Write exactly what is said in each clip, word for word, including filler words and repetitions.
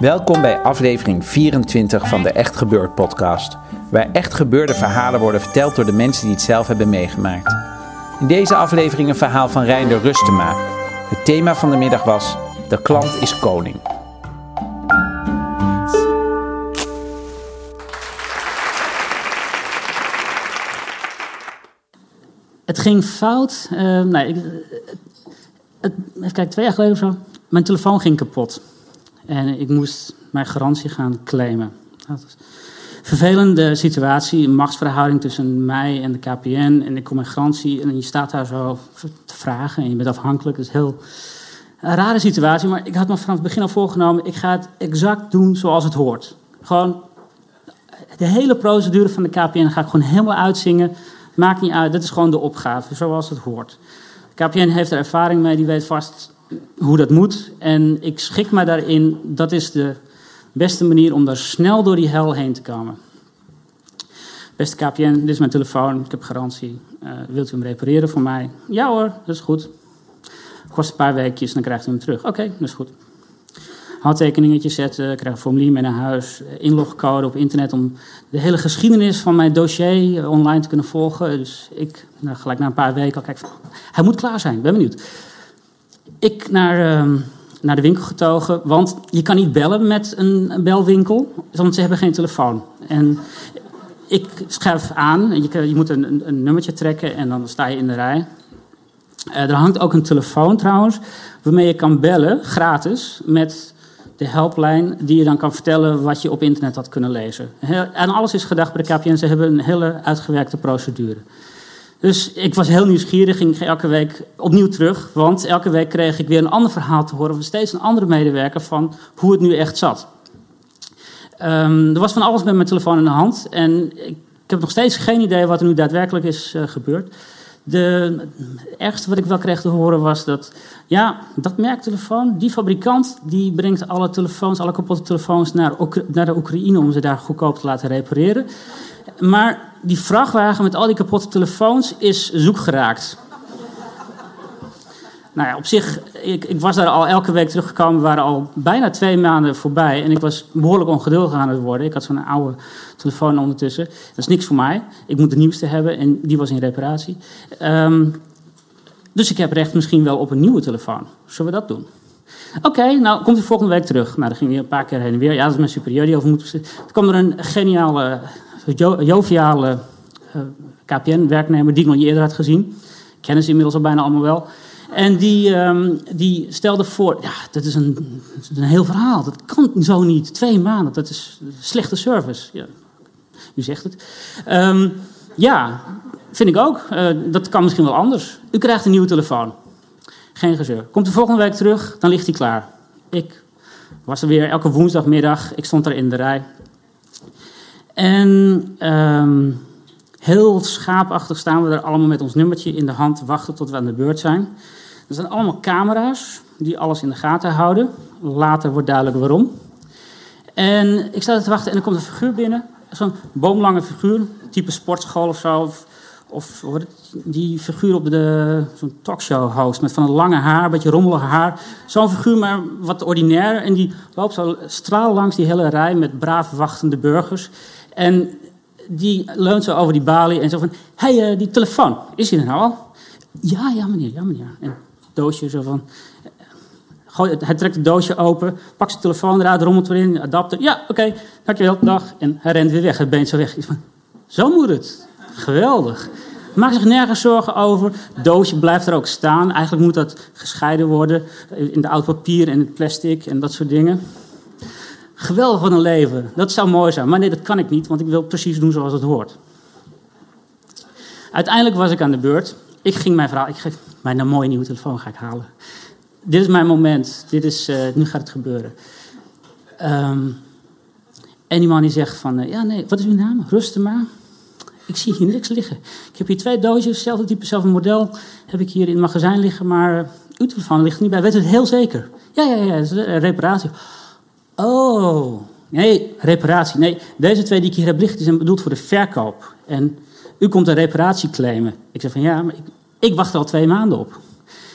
Welkom bij aflevering vierentwintig van de Echt Gebeurd podcast, waar echt gebeurde verhalen worden verteld door de mensen die het zelf hebben meegemaakt. In deze aflevering een verhaal van Reinder Rustema. Het thema van de middag was: de klant is koning. Het ging fout. Uh, nee, ik, het, even kijken, twee jaar geleden of zo. Mijn telefoon ging kapot. En ik moest mijn garantie gaan claimen. Dat was een vervelende situatie, een machtsverhouding tussen mij en de K P N. En ik kom mijn garantie en je staat daar zo te vragen en je bent afhankelijk. Dat is heel een rare situatie, maar ik had me vanaf het begin al voorgenomen. Ik ga het exact doen zoals het hoort. Gewoon de hele procedure van de K P N ga ik gewoon helemaal uitzingen. Maakt niet uit, dat is gewoon de opgave, zoals het hoort. De K P N heeft er ervaring mee, die weet vast hoe dat moet. En ik schik me daarin. Dat is de beste manier om daar snel door die hel heen te komen. Beste K P N, dit is mijn telefoon. Ik heb garantie. Uh, wilt u hem repareren voor mij? Ja hoor, dat is goed. Kost een paar weekjes, dan krijgt u hem terug. Oké, okay, dat is goed. Handtekeningetje zetten, krijg een formulier mee naar huis. Inlogcode op internet om de hele geschiedenis van mijn dossier online te kunnen volgen. Dus ik, nou, gelijk na een paar weken al kijk. Hij moet klaar zijn, ben benieuwd. Ik naar, uh, naar de winkel getogen, want je kan niet bellen met een belwinkel, want ze hebben geen telefoon. En ik schuif aan, je, je moet een, een nummertje trekken en dan sta je in de rij. Uh, er hangt ook een telefoon trouwens, waarmee je kan bellen, gratis, met de helplijn die je dan kan vertellen wat je op internet had kunnen lezen. En alles is gedacht bij de K P N, ze hebben een hele uitgewerkte procedure. Dus ik was heel nieuwsgierig, ging elke week opnieuw terug. Want elke week kreeg ik weer een ander verhaal te horen van steeds een andere medewerker van hoe het nu echt zat. Um, er was van alles met mijn telefoon in de hand. En ik, ik heb nog steeds geen idee wat er nu daadwerkelijk is uh, gebeurd. De, het ergste wat ik wel kreeg te horen was dat, ja, dat merktelefoon, die fabrikant, die brengt alle telefoons, alle kapotte telefoons naar, naar de Oekraïne om ze daar goedkoop te laten repareren. Maar die vrachtwagen met al die kapotte telefoons is zoek geraakt. Nou ja, op zich, ik, ik was daar al elke week teruggekomen. We waren al bijna twee maanden voorbij. En ik was behoorlijk ongeduldig aan het worden. Ik had zo'n oude telefoon ondertussen. Dat is niks voor mij. Ik moet de nieuwste hebben en die was in reparatie. Um, dus ik heb recht misschien wel op een nieuwe telefoon. Zullen we dat doen? Oké, okay, nou komt u volgende week terug. Nou, dat ging weer een paar keer heen en weer. Ja, dat is mijn superieur die over moet beslissen. Toen kwam er een geniale, jo- joviale uh, K P N-werknemer die ik nog niet eerder had gezien. Kennen ze inmiddels al bijna allemaal wel. En die, um, die stelde voor, ja, dat is, een, dat is een heel verhaal. Dat kan zo niet. Twee maanden, dat is slechte service. Ja, u zegt het. Um, ja, vind ik ook. Uh, dat kan misschien wel anders. U krijgt een nieuwe telefoon. Geen gezeur. Komt de volgende week terug, dan ligt hij klaar. Ik was er weer elke woensdagmiddag. Ik stond er in de rij. En um, heel schaapachtig staan we er allemaal met ons nummertje in de hand te wachten tot we aan de beurt zijn. Er zijn allemaal camera's die alles in de gaten houden. Later wordt duidelijk waarom. En ik sta er te wachten en er komt een figuur binnen. Zo'n boomlange figuur, type sportschool of zo. Of, of die figuur op de, zo'n talkshow host met van een lange haar, een beetje rommelige haar. Zo'n figuur, maar wat ordinair. En die loopt zo straal langs die hele rij met braaf wachtende burgers. En die leunt zo over die balie en zo van, hé, hey, uh, die telefoon, is die er nou al? Ja, ja meneer, ja meneer. En het doosje zo van, gooi, hij trekt het doosje open, pakt zijn telefoon eruit, rommelt erin, adapter. Ja, oké, okay, dankjewel, dag. En hij rent weer weg, het been zo weg. Van, zo moet het, geweldig. Maak zich nergens zorgen over. Het doosje blijft er ook staan. Eigenlijk moet dat gescheiden worden in de oud papier en het plastic en dat soort dingen. Geweldig van een leven. Dat zou mooi zijn. Maar nee, dat kan ik niet, want ik wil precies doen zoals het hoort. Uiteindelijk was ik aan de beurt. Ik ging mijn verhaal... Ik ga mijn mooie nieuwe telefoon ga ik halen. Dit is mijn moment. Dit is, uh, nu gaat het gebeuren. Um, en die man die zegt van... Uh, ja, nee, wat is uw naam? Rustema. Ik zie hier niks liggen. Ik heb hier twee doosjes, hetzelfde type, hetzelfde model. Heb ik hier in het magazijn liggen, maar... Uh, uw telefoon ligt er niet bij. Weet u het heel zeker? Ja, ja, ja, dat is een reparatie. Oh, nee, reparatie. Nee, deze twee die ik hier heb liggen, die zijn bedoeld voor de verkoop. En u komt een reparatie claimen. Ik zeg van ja, maar ik, ik wacht er al twee maanden op.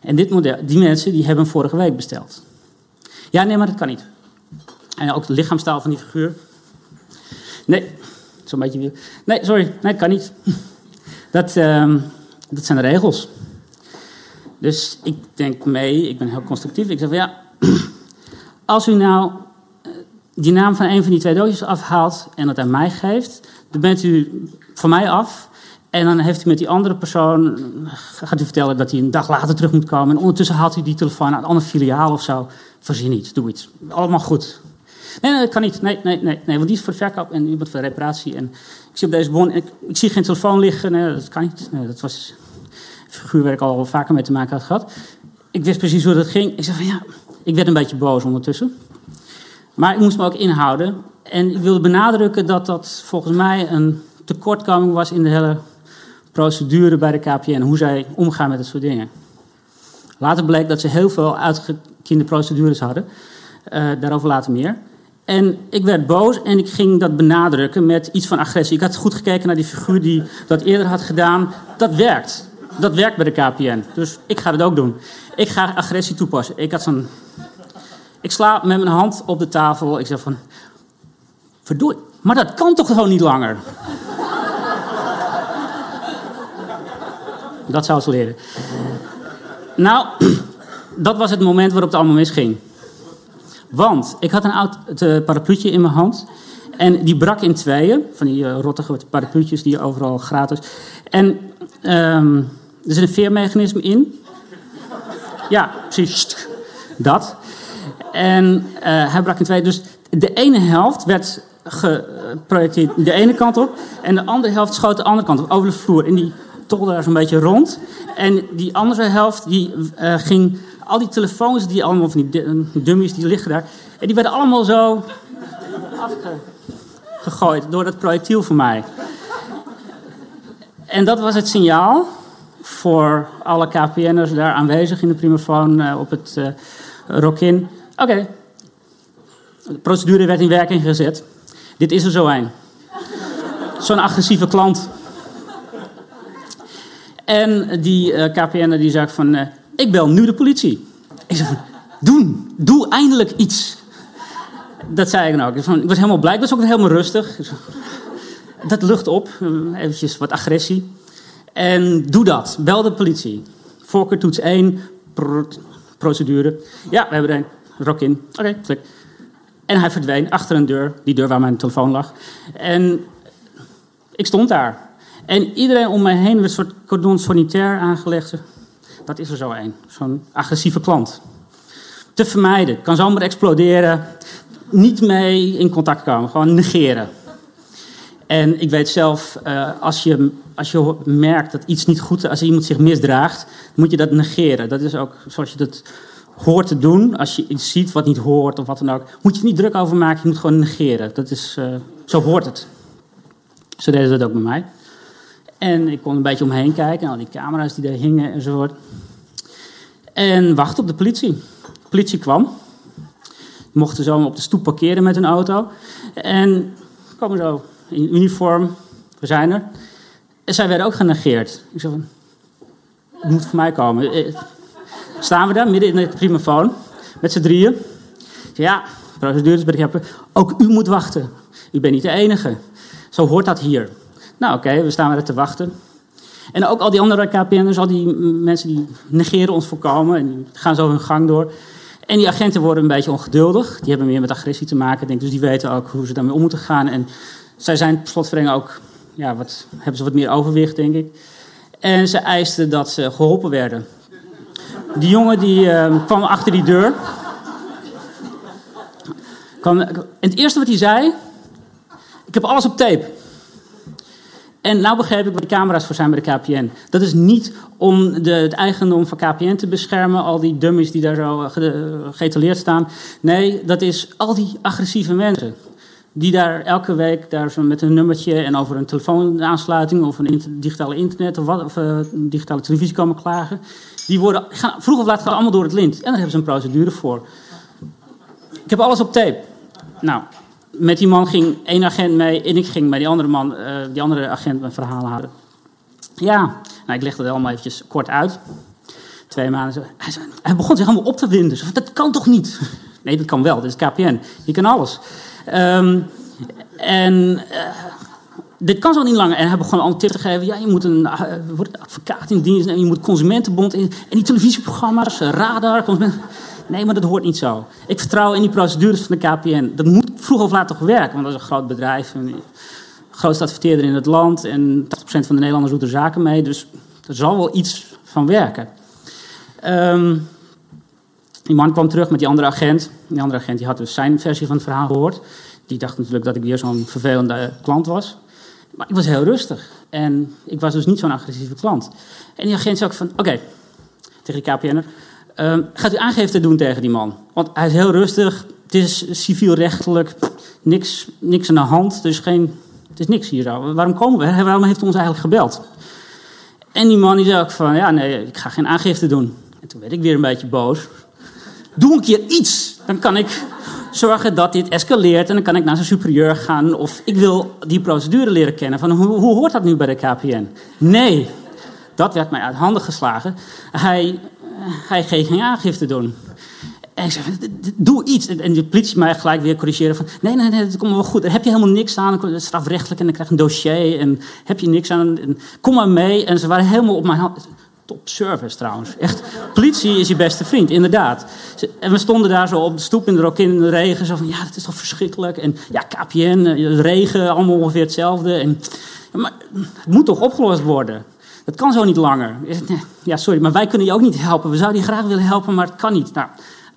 En dit model, die mensen die hebben hem vorige week besteld. Ja, nee, maar dat kan niet. En ook de lichaamstaal van die figuur. Nee, zo'n beetje. Nee, sorry, nee, dat kan niet. Dat, uh, dat zijn de regels. Dus ik denk mee, ik ben heel constructief. Ik zeg van ja, als u nou... die naam van een van die twee doosjes afhaalt en dat aan mij geeft, dan bent u van mij af. En dan heeft u met die andere persoon, gaat u vertellen dat hij een dag later terug moet komen. En ondertussen haalt u die telefoon aan een ander filiaal of zo. Voorzien iets, doe iets. Allemaal goed. Nee, nee, dat kan niet. Nee, nee, nee, nee. Want die is voor de verkoop en u bent voor de reparatie. En ik zie op deze bon, ik, ik zie geen telefoon liggen. Nee, dat kan niet. Nee, dat was een figuur waar ik al vaker mee te maken had gehad. Ik wist precies hoe dat ging. Ik zei van ja, ik werd een beetje boos ondertussen. Maar ik moest me ook inhouden. En ik wilde benadrukken dat dat volgens mij een tekortkoming was in de hele procedure bij de K P N. Hoe zij omgaan met dat soort dingen. Later bleek dat ze heel veel uitgekiende procedures hadden. Uh, daarover later meer. En ik werd boos en ik ging dat benadrukken met iets van agressie. Ik had goed gekeken naar die figuur die dat eerder had gedaan. Dat werkt. Dat werkt bij de K P N. Dus ik ga dat ook doen. Ik ga agressie toepassen. Ik had zo'n... Ik sla met mijn hand op de tafel. Ik zeg van... Verdoei, maar dat kan toch gewoon niet langer? Dat zou ze leren. Nou, dat was het moment waarop het allemaal misging. Want ik had een oud uh, parapluutje in mijn hand. En die brak in tweeën. Van die uh, rottige parapluutjes die overal gratis... En um, er zit een veermechanisme in. Ja, precies. Dat... En uh, hij brak in twee. Dus de ene helft werd geprojecteerd de ene kant op. En de andere helft schoot de andere kant op, over de vloer. En die tolde daar zo'n beetje rond. En die andere helft, die uh, ging... Al die telefoons, die allemaal van die dummies, die liggen daar. En die werden allemaal zo afgegooid door dat projectiel van mij. En dat was het signaal voor alle K P N'ers daar aanwezig in de primafoon uh, op het... Uh, Rokin. Oké. Okay. De procedure werd in werking gezet. Dit is er zo een. Zo'n agressieve klant. En die uh, K P N'er die zei van... Uh, ik bel nu de politie. Ik zei van... Doen. Doe eindelijk iets. Dat zei ik nou ook. Ik, van, ik was helemaal blij. Ik was ook helemaal rustig. Dat lucht op. Uh, eventjes wat agressie. En doe dat. Bel de politie. Voorkeurtoets één. Prrrt. Procedure. Ja, we hebben er een. Rokin. Oké, okay, klik. En hij verdween achter een deur. Die deur waar mijn telefoon lag. En ik stond daar. En iedereen om mij heen werd een soort cordon sanitair aangelegd. Dat is er zo een. Zo'n agressieve klant. Te vermijden. Kan zomaar exploderen. Niet mee in contact komen. Gewoon negeren. En ik weet zelf, uh, als je... Als je merkt dat iets niet goed is, als iemand zich misdraagt, moet je dat negeren. Dat is ook zoals je dat hoort te doen. Als je iets ziet wat niet hoort of wat dan ook, moet je er niet druk over maken. Je moet gewoon negeren. Dat is, uh, zo hoort het. Zo deden ze dat ook bij mij. En ik kon een beetje omheen kijken. En al die camera's die daar hingen enzovoort. En wacht op de politie. De politie kwam. Die mochten zo op de stoep parkeren met hun auto. En komen zo in uniform. We zijn er. En zij werden ook genegeerd. Ik zei van, het moet voor mij komen. Staan we daar, midden in de primafoon, met z'n drieën. Ik zei, ja, procedures begrijpen. Ook u moet wachten. U bent niet de enige. Zo hoort dat hier. Nou oké, okay, we staan er te wachten. En ook al die andere K P N'ers, al die mensen die negeren ons voorkomen. En die gaan zo hun gang door. En die agenten worden een beetje ongeduldig. Die hebben meer met agressie te maken. Denk, dus die weten ook hoe ze daarmee om moeten gaan. En zij zijn slotverrekening ook... Ja, wat, hebben ze wat meer overwicht, denk ik. En ze eisten dat ze geholpen werden. Die jongen die, uh, kwam achter die deur. En het eerste wat hij zei... Ik heb alles op tape. En nou begrijp ik waar de camera's voor zijn bij de K P N. Dat is niet om de, het eigendom van K P N te beschermen. Al die dummies die daar zo getaleerd staan. Nee, dat is al die agressieve mensen. Die daar elke week daar zo met een nummertje en over een telefoonaansluiting... of een inter, digitale internet of, wat, of uh, digitale televisie komen klagen. Die worden gaan, vroeg of laat gaan allemaal door het lint. En daar hebben ze een procedure voor. Ik heb alles op tape. Nou... Met die man ging één agent mee en ik ging bij die andere man, uh, die andere agent mijn verhaal houden. Ja, nou, ik legde het allemaal eventjes kort uit. Twee maanden zo. Hij, zei, hij begon zich helemaal op te winden. Dat kan toch niet? Nee, dat kan wel. Dit is K P N. Je kan alles. Um, en uh, dit kan zo niet langer. En hij begon allemaal tips te geven. Ja, je moet een uh, advocaat in dienst nemen. Je moet Consumentenbond in. En die televisieprogramma's, radar, consumenten. Nee, maar dat hoort niet zo. Ik vertrouw in die procedures van de K P N. Dat moet vroeg of laat toch werken, want dat is een groot bedrijf. Een grootste adverteerder in het land. En tachtig procent van de Nederlanders doet er zaken mee. Dus er zal wel iets van werken. Um, die man kwam terug met die andere agent. Die andere agent die had dus zijn versie van het verhaal gehoord. Die dacht natuurlijk dat ik weer zo'n vervelende klant was. Maar ik was heel rustig. En ik was dus niet zo'n agressieve klant. En die agent zei ook van, oké, okay, tegen die K P N'er... Um, gaat u aangifte doen tegen die man? Want hij is heel rustig. Het is civielrechtelijk. Niks, niks aan de hand. Dus geen, het is niks hier zo. Waarom komen we? Waarom heeft u ons eigenlijk gebeld? En die man die zei ook van... Ja, nee, ik ga geen aangifte doen. En toen werd ik weer een beetje boos. Doe een keer iets. Dan kan ik zorgen dat dit escaleert. En dan kan ik naar zijn superieur gaan. Of ik wil die procedure leren kennen. Van, hoe, hoe hoort dat nu bij de K P N? Nee. Dat werd mij uit handen geslagen. Hij... Hij ging geen aangifte doen. En ik zei, doe iets. En de politie mij gelijk weer corrigeren van... Nee, nee, nee, dat komt wel goed. Daar heb je helemaal niks aan. Dan strafrechtelijk en dan krijg je een dossier. En heb je niks aan. En kom maar mee. En ze waren helemaal op mijn hand. Top service trouwens. Echt, politie is je beste vriend, inderdaad. En we stonden daar zo op de stoep in de Rokin in de regen. Zo van, ja, dat is toch verschrikkelijk. En ja, K P N, regen, allemaal ongeveer hetzelfde. En, maar het moet toch opgelost worden? Het kan zo niet langer. Ja, sorry, maar wij kunnen je ook niet helpen. We zouden je graag willen helpen, maar het kan niet. Nou,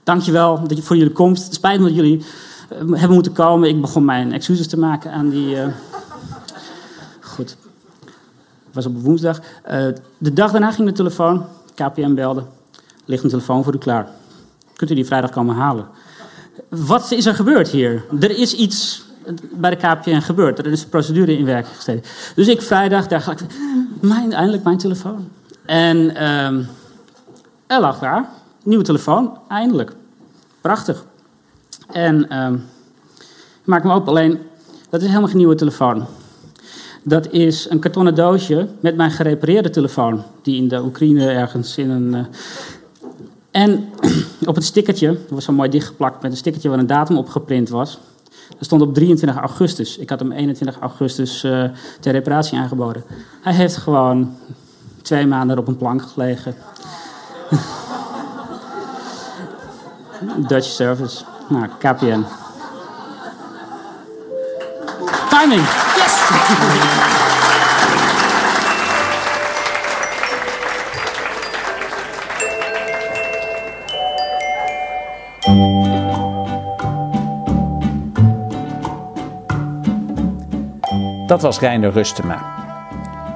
dankjewel voor jullie komst. Het spijt me dat jullie uh, hebben moeten komen. Ik begon mijn excuses te maken aan die... Uh... Goed. Het was op woensdag. Uh, de dag daarna ging de telefoon. K P N belde. Ligt een telefoon voor u klaar. Kunt u die vrijdag komen halen? Wat is er gebeurd hier? Er is iets... bij de K P N gebeurt. Er is een procedure in werking gesteld. Dus ik vrijdag, daar ga ik... Mijn, eindelijk mijn telefoon. En um, er lag daar. Nieuwe telefoon. Eindelijk. Prachtig. En um, ik maak me op. Alleen, dat is helemaal geen nieuwe telefoon. Dat is een kartonnen doosje met mijn gerepareerde telefoon. Die in de Oekraïne ergens in een... Uh, en op het stickertje, dat was zo mooi dichtgeplakt... met een stickertje waar een datum op geprint was... Dat stond op drieëntwintig augustus. Ik had hem eenentwintig augustus uh, ter reparatie aangeboden. Hij heeft gewoon twee maanden op een plank gelegen. Dutch service. Nou, K P N. Timing. Yes! Dat was Reinder Rustema.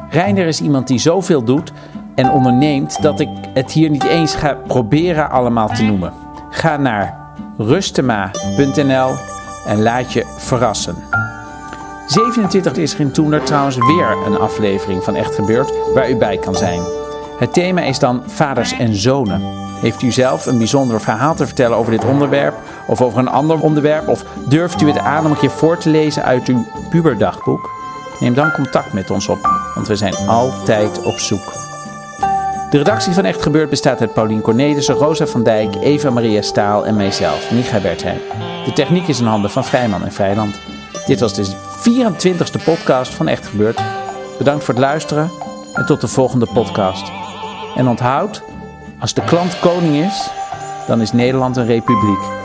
Reinder is iemand die zoveel doet en onderneemt dat ik het hier niet eens ga proberen allemaal te noemen. Ga naar rustema punt n l en laat je verrassen. zevenentwintig is er in Toener trouwens weer een aflevering van Echt Gebeurd waar u bij kan zijn. Het thema is dan vaders en zonen. Heeft u zelf een bijzonder verhaal te vertellen over dit onderwerp of over een ander onderwerp? Of durft u het aan om een keer voor te lezen uit uw puberdagboek? Neem dan contact met ons op, want we zijn altijd op zoek. De redactie van Echt Gebeurd bestaat uit Paulien Cornelissen, Rosa van Dijk, Eva Maria Staal en mijzelf, Micha Bertijn. De techniek is in handen van Vrijman en Vrijland. Dit was de vierentwintigste podcast van Echt Gebeurd. Bedankt voor het luisteren en tot de volgende podcast. En onthoud, als de klant koning is, dan is Nederland een republiek.